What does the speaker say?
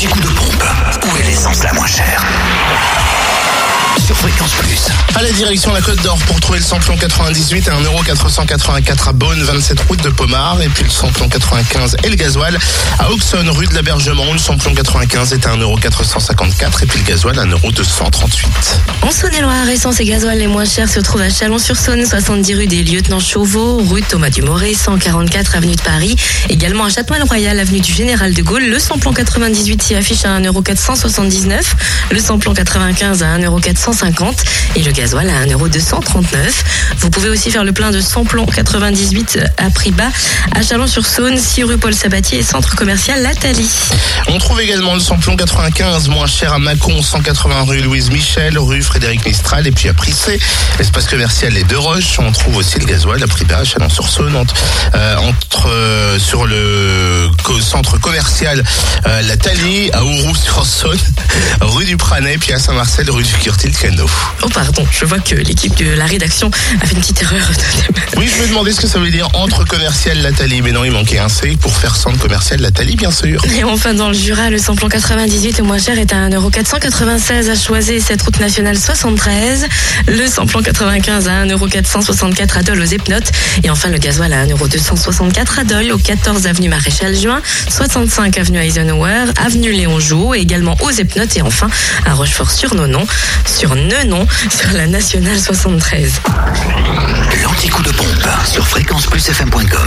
du coup de pompe. Où est l'essence la moins chère? Sur Fréquence Plus. À la direction la Côte d'Or pour trouver le samplon 98 à 1,484 € à Beaune, 27 route de Pomard, et puis le samplon 95 et le gasoil à Auxonne, rue de l'Abergement. Le samplon 95 est à 1,454 € et puis le gasoil à 1,238 €. En Saône-et-Loire, essence et gasoil les moins chers se trouvent à Chalon-sur-Saône, 70 rue des Lieutenants Chauveau, rue Thomas Dumoré, 144 avenue de Paris. Également à Châtenois-le-Royal, avenue du Général de Gaulle, le samplon 98 s'y affiche à 1,479 €, le samplon 95 à 1,450 € et le gasoil à 1,239 €. Vous pouvez aussi faire le plein de samplon 98 à prix bas à Chalon-sur-Saône, 6 rue Paul Sabatier et centre commercial L'Athalie. On trouve également le samplon 95 moins cher à Mâcon, 180 rue Louise Michel, rue Frédéric Mistral et puis à Prissé, espace commercial Les Deux Roches. On trouve aussi le gasoil à prix bas à Chalon-sur-Saône, sur le centre commercial L'Athalie, à Ouroux-sur-Saône, rue du Pranay, puis à Saint-Marcel, rue du Curtil-Cano. Oh pardon, je vois que l'équipe de la rédaction a fait une petite erreur. Oui, je me demandais ce que ça veut dire entre commercial L'Athalie, mais non, il manquait un C pour faire centre commercial L'Athalie, bien sûr. Et enfin, dans le Jura, le samplon 98 le moins cher est à 1,496 € à Choisey, 7 route nationale 73. Le samplon 95 à 1,464 € à Dole, aux Epnotes. Et enfin, le gasoil à 1,264 € à Dole, au 14 avenue Maréchal Juin, 65 avenue Eisenhower, avenue Léon Jouot, et également aux Epnotes, et enfin à Rochefort-sur-Nonon, sur la nationale 73. L'anti-coup de pompe sur fréquenceplusfm.com.